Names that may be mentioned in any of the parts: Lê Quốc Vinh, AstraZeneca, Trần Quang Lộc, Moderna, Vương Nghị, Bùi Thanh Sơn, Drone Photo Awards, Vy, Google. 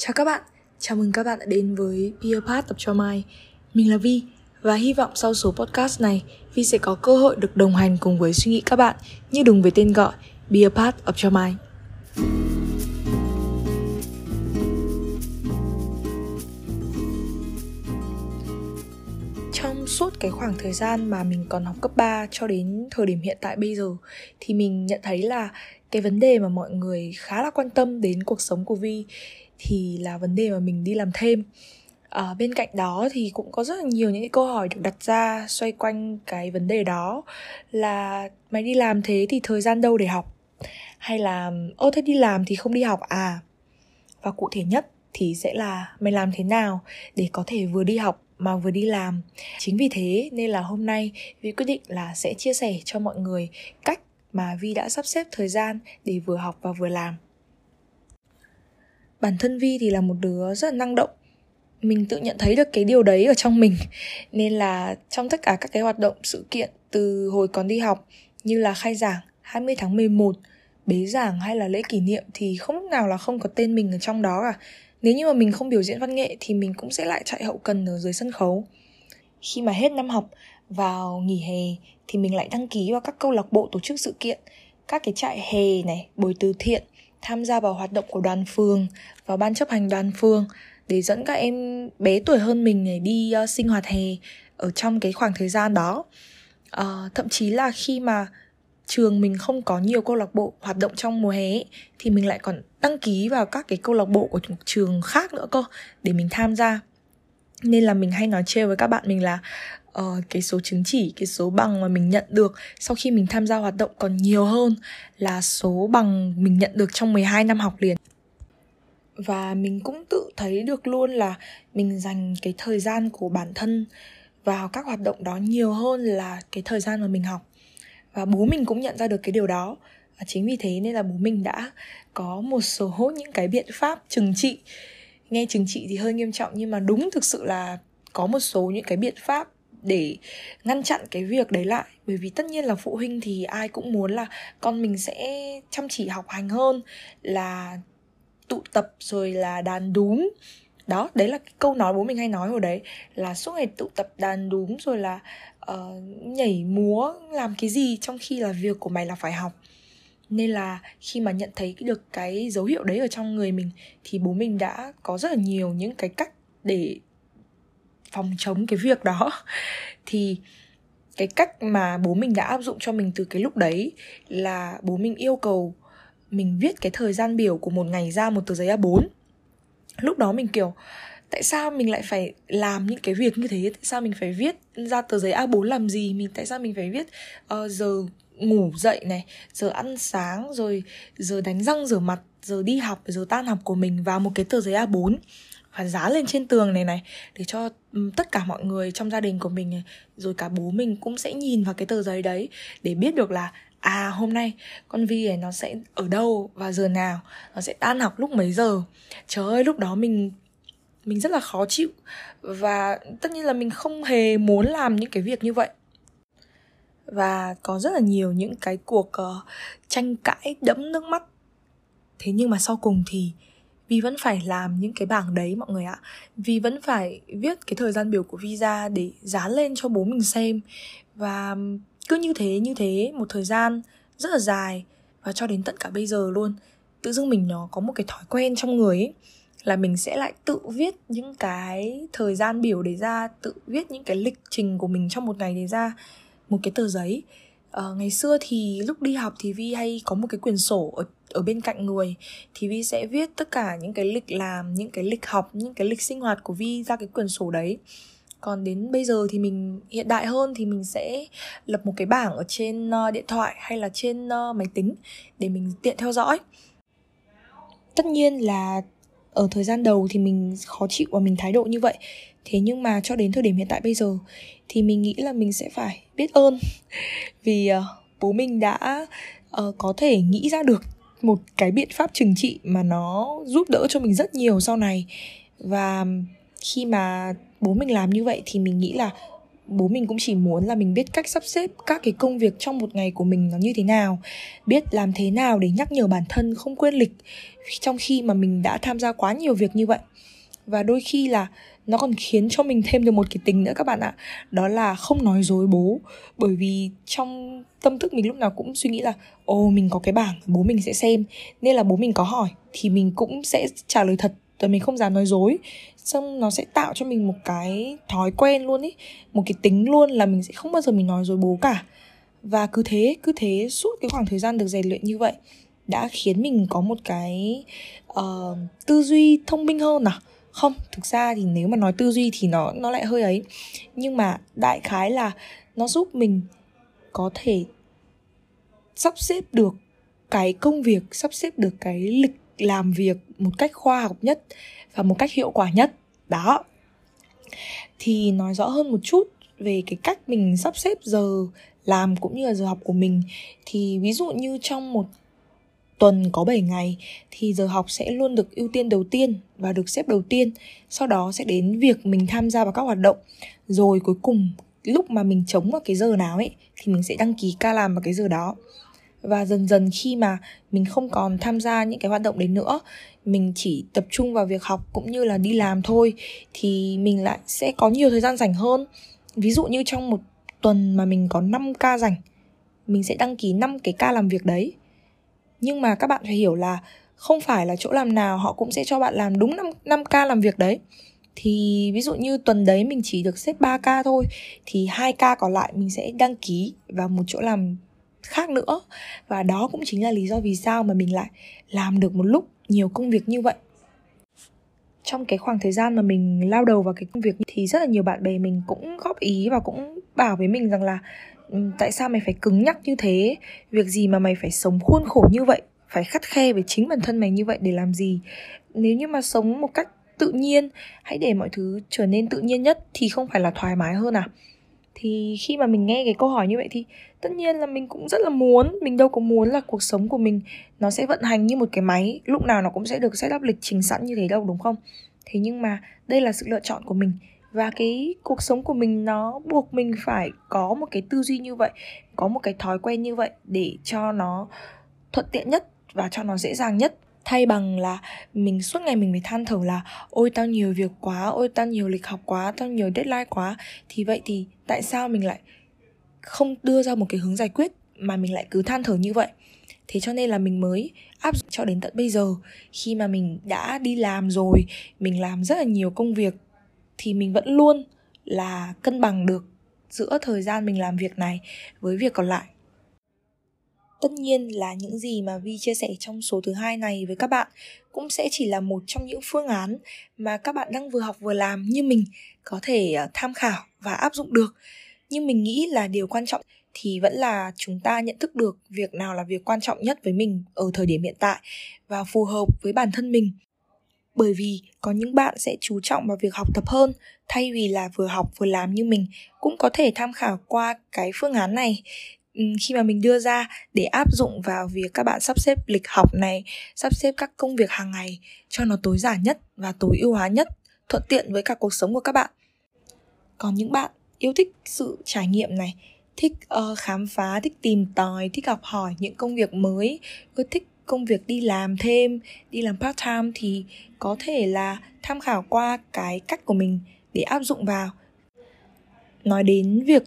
Chào các bạn, chào mừng các bạn đã đến với Peerpad tập cho Mai. Mình là Vy và hy vọng sau số podcast này, Vy sẽ có cơ hội được đồng hành cùng với suy nghĩ các bạn như đúng với tên gọi Peerpad tập cho Mai. Trong suốt cái khoảng thời gian mà mình còn học cấp 3 cho đến thời điểm hiện tại bây giờ thì mình nhận thấy là cái vấn đề mà mọi người khá là quan tâm đến cuộc sống của Vy thì là vấn đề mà mình đi làm thêm. Bên cạnh đó thì cũng có rất là nhiều những cái câu hỏi được đặt ra xoay quanh cái vấn đề đó là mày đi làm thế thì thời gian đâu để học? Hay là thế đi làm thì không đi học à? Và cụ thể nhất thì sẽ là mày làm thế nào để có thể vừa đi học mà vừa đi làm. Chính vì thế nên là hôm nay Vy quyết định là sẽ chia sẻ cho mọi người cách mà Vy đã sắp xếp thời gian để vừa học và vừa làm. Bản thân Vy thì là một đứa rất là năng động. Mình tự nhận thấy được cái điều đấy ở trong mình. Nên là trong tất cả các cái hoạt động sự kiện từ hồi còn đi học như là khai giảng 20 tháng 11, bế giảng hay là lễ kỷ niệm thì không lúc nào là không có tên mình ở trong đó cả. Nếu như mà mình không biểu diễn văn nghệ thì mình cũng sẽ lại chạy hậu cần ở dưới sân khấu. Khi mà hết năm học, vào nghỉ hè thì mình lại đăng ký vào các câu lạc bộ tổ chức sự kiện, các cái trại hè này, buổi từ thiện, tham gia vào hoạt động của đoàn phường, vào ban chấp hành đoàn phường để dẫn các em bé tuổi hơn mình này đi sinh hoạt hè ở trong cái khoảng thời gian đó. Thậm chí là khi mà trường mình không có nhiều câu lạc bộ hoạt động trong mùa hè ấy, thì mình lại còn đăng ký vào các cái câu lạc bộ của trường khác nữa cơ để mình tham gia. Nên là mình hay nói trêu với các bạn mình là cái số chứng chỉ, cái số bằng mà mình nhận được sau khi mình tham gia hoạt động còn nhiều hơn là số bằng mình nhận được trong 12 năm học liền. Và mình cũng tự thấy được luôn là mình dành cái thời gian của bản thân vào các hoạt động đó nhiều hơn là cái thời gian mà mình học. Và bố mình cũng nhận ra được cái điều đó. Và chính vì thế nên là bố mình đã có một số những cái biện pháp trừng trị. Nghe trừng trị thì hơi nghiêm trọng nhưng mà đúng thực sự là có một số những cái biện pháp để ngăn chặn cái việc đấy lại. Bởi vì tất nhiên là phụ huynh thì ai cũng muốn là con mình sẽ chăm chỉ học hành hơn là tụ tập rồi là đàn đúm. Đó, đấy là cái câu nói bố mình hay nói hồi đấy, là suốt ngày tụ tập đàn đúm rồi là nhảy múa làm cái gì trong khi là việc của mày là phải học. Nên là khi mà nhận thấy được cái dấu hiệu đấy ở trong người mình thì bố mình đã có rất là nhiều những cái cách để phòng chống cái việc đó. Thì cái cách mà bố mình đã áp dụng cho mình từ cái lúc đấy là bố mình yêu cầu mình viết cái thời gian biểu của một ngày ra một tờ giấy A4. Lúc đó mình kiểu tại sao mình lại phải làm những cái việc như thế? Tại sao mình phải viết ra tờ giấy A4 làm gì? Tại sao mình phải viết giờ ngủ dậy này, giờ ăn sáng, rồi giờ đánh răng rửa mặt, giờ đi học, giờ tan học của mình vào một cái tờ giấy A4 và dán lên trên tường này để cho tất cả mọi người trong gia đình của mình này, rồi cả bố mình cũng sẽ nhìn vào cái tờ giấy đấy để biết được là hôm nay con Vi này nó sẽ ở đâu và giờ nào, nó sẽ tan học lúc mấy giờ. Trời ơi, lúc đó mình rất là khó chịu và tất nhiên là mình không hề muốn làm những cái việc như vậy. Và có rất là nhiều những cái cuộc tranh cãi đẫm nước mắt. Thế nhưng mà sau cùng thì Vi vẫn phải làm những cái bảng đấy mọi người ạ. Vi vẫn phải viết cái thời gian biểu của Vi ra để dán lên cho bố mình xem. Và cứ như thế một thời gian rất là dài và cho đến tận cả bây giờ luôn. Tự dưng mình nó có một cái thói quen trong người ấy, là mình sẽ lại tự viết những cái thời gian biểu đấy ra, tự viết những cái lịch trình của mình trong một ngày đấy ra một cái tờ giấy. Ngày xưa thì lúc đi học thì Vi hay có một cái quyển sổ ở bên cạnh người, thì Vi sẽ viết tất cả những cái lịch làm, những cái lịch học, những cái lịch sinh hoạt của Vi ra cái quyển sổ đấy. Còn đến bây giờ thì mình hiện đại hơn thì mình sẽ lập một cái bảng ở trên điện thoại hay là trên máy tính để mình tiện theo dõi. Tất nhiên là ở thời gian đầu thì mình khó chịu và mình thái độ như vậy. Thế nhưng mà cho đến thời điểm hiện tại bây giờ thì mình nghĩ là mình sẽ phải biết ơn vì bố mình đã có thể nghĩ ra được một cái biện pháp trừng trị mà nó giúp đỡ cho mình rất nhiều sau này. Và khi mà bố mình làm như vậy thì mình nghĩ là bố mình cũng chỉ muốn là mình biết cách sắp xếp các cái công việc trong một ngày của mình nó như thế nào, biết làm thế nào để nhắc nhở bản thân không quên lịch trong khi mà mình đã tham gia quá nhiều việc như vậy. Và đôi khi là nó còn khiến cho mình thêm được một cái tính nữa các bạn ạ. Đó là không nói dối bố. Bởi vì trong tâm thức mình lúc nào cũng suy nghĩ là mình có cái bảng, bố mình sẽ xem. Nên là bố mình có hỏi thì mình cũng sẽ trả lời thật, rồi mình không dám nói dối. Xong nó sẽ tạo cho mình một cái thói quen luôn ý, một cái tính luôn là mình sẽ không bao giờ mình nói dối bố cả. Và cứ thế suốt cái khoảng thời gian được rèn luyện như vậy đã khiến mình có một cái tư duy thông minh hơn à? Không, thực ra thì nếu mà nói tư duy thì nó lại hơi ấy. Nhưng mà đại khái là nó giúp mình có thể sắp xếp được cái công việc, sắp xếp được cái lịch làm việc một cách khoa học nhất và một cách hiệu quả nhất. Đó. Thì nói rõ hơn một chút về cái cách mình sắp xếp giờ làm cũng như là giờ học của mình. Thì ví dụ như trong một tuần có 7 ngày thì giờ học sẽ luôn được ưu tiên đầu tiên và được xếp đầu tiên. Sau đó sẽ đến việc mình tham gia vào các hoạt động. Rồi cuối cùng lúc mà mình trống vào cái giờ nào ấy thì mình sẽ đăng ký ca làm vào cái giờ đó. Và dần dần khi mà mình không còn tham gia những cái hoạt động đấy nữa, mình chỉ tập trung vào việc học cũng như là đi làm thôi, thì mình lại sẽ có nhiều thời gian rảnh hơn. Ví dụ như trong một tuần mà mình có 5 ca rảnh, mình sẽ đăng ký 5 cái ca làm việc đấy. Nhưng mà các bạn phải hiểu là không phải là chỗ làm nào họ cũng sẽ cho bạn làm đúng 5 ca làm việc đấy. Thì ví dụ như tuần đấy mình chỉ được xếp 3 ca thôi, thì 2 ca còn lại mình sẽ đăng ký vào một chỗ làm khác nữa. Và đó cũng chính là lý do vì sao mà mình lại làm được một lúc nhiều công việc như vậy. Trong cái khoảng thời gian mà mình lao đầu vào cái công việc thì rất là nhiều bạn bè mình cũng góp ý và cũng bảo với mình rằng là tại sao mày phải cứng nhắc như thế, việc gì mà mày phải sống khuôn khổ như vậy, phải khắt khe với chính bản thân mày như vậy để làm gì. Nếu như mà sống một cách tự nhiên, hãy để mọi thứ trở nên tự nhiên nhất thì không phải là thoải mái hơn à? Thì khi mà mình nghe cái câu hỏi như vậy thì tất nhiên là mình cũng rất là muốn, mình đâu có muốn là cuộc sống của mình nó sẽ vận hành như một cái máy, lúc nào nó cũng sẽ được set up lịch trình sẵn như thế đâu, đúng không? Thế nhưng mà đây là sự lựa chọn của mình. Và cái cuộc sống của mình nó buộc mình phải có một cái tư duy như vậy, có một cái thói quen như vậy để cho nó thuận tiện nhất và cho nó dễ dàng nhất. Thay bằng là mình suốt ngày mình phải than thở là ôi tao nhiều việc quá, ôi tao nhiều lịch học quá, tao nhiều deadline quá. Thì vậy thì tại sao mình lại không đưa ra một cái hướng giải quyết mà mình lại cứ than thở như vậy? Thế cho nên là mình mới áp dụng cho đến tận bây giờ. Khi mà mình đã đi làm rồi, mình làm rất là nhiều công việc, thì mình vẫn luôn là cân bằng được giữa thời gian mình làm việc này với việc còn lại. Tất nhiên là những gì mà Vy chia sẻ trong số thứ 2 này với các bạn cũng sẽ chỉ là một trong những phương án mà các bạn đang vừa học vừa làm như mình có thể tham khảo và áp dụng được. Nhưng mình nghĩ là điều quan trọng thì vẫn là chúng ta nhận thức được việc nào là việc quan trọng nhất với mình ở thời điểm hiện tại và phù hợp với bản thân mình. Bởi vì có những bạn sẽ chú trọng vào việc học tập hơn, thay vì là vừa học vừa làm như mình, cũng có thể tham khảo qua cái phương án này khi mà mình đưa ra để áp dụng vào việc các bạn sắp xếp lịch học này, sắp xếp các công việc hàng ngày cho nó tối giản nhất và tối ưu hóa nhất, thuận tiện với cả cuộc sống của các bạn. Còn những bạn yêu thích sự trải nghiệm này, thích khám phá, thích tìm tòi, thích học hỏi những công việc mới, thích công việc đi làm thêm, đi làm part time thì có thể là tham khảo qua cái cách của mình để áp dụng vào. Nói đến việc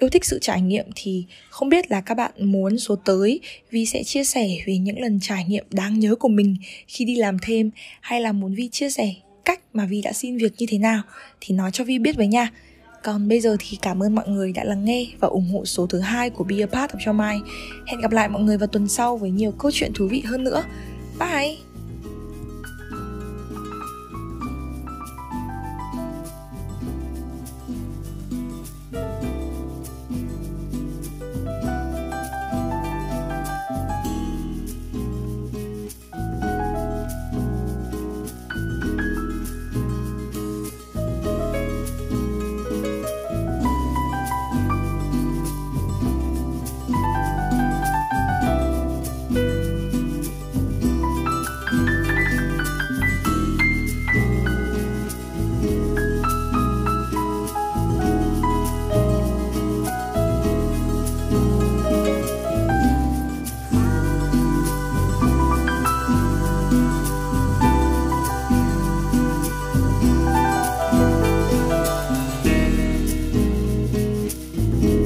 yêu thích sự trải nghiệm thì không biết là các bạn muốn số tới Vy sẽ chia sẻ về những lần trải nghiệm đáng nhớ của mình khi đi làm thêm, hay là muốn Vy chia sẻ cách mà Vy đã xin việc như thế nào thì nói cho Vy biết với nha. Còn bây giờ thì cảm ơn mọi người đã lắng nghe và ủng hộ số thứ 2 của Be a Part of Your Mind. Hẹn gặp lại mọi người vào tuần sau với nhiều câu chuyện thú vị hơn nữa. Bye!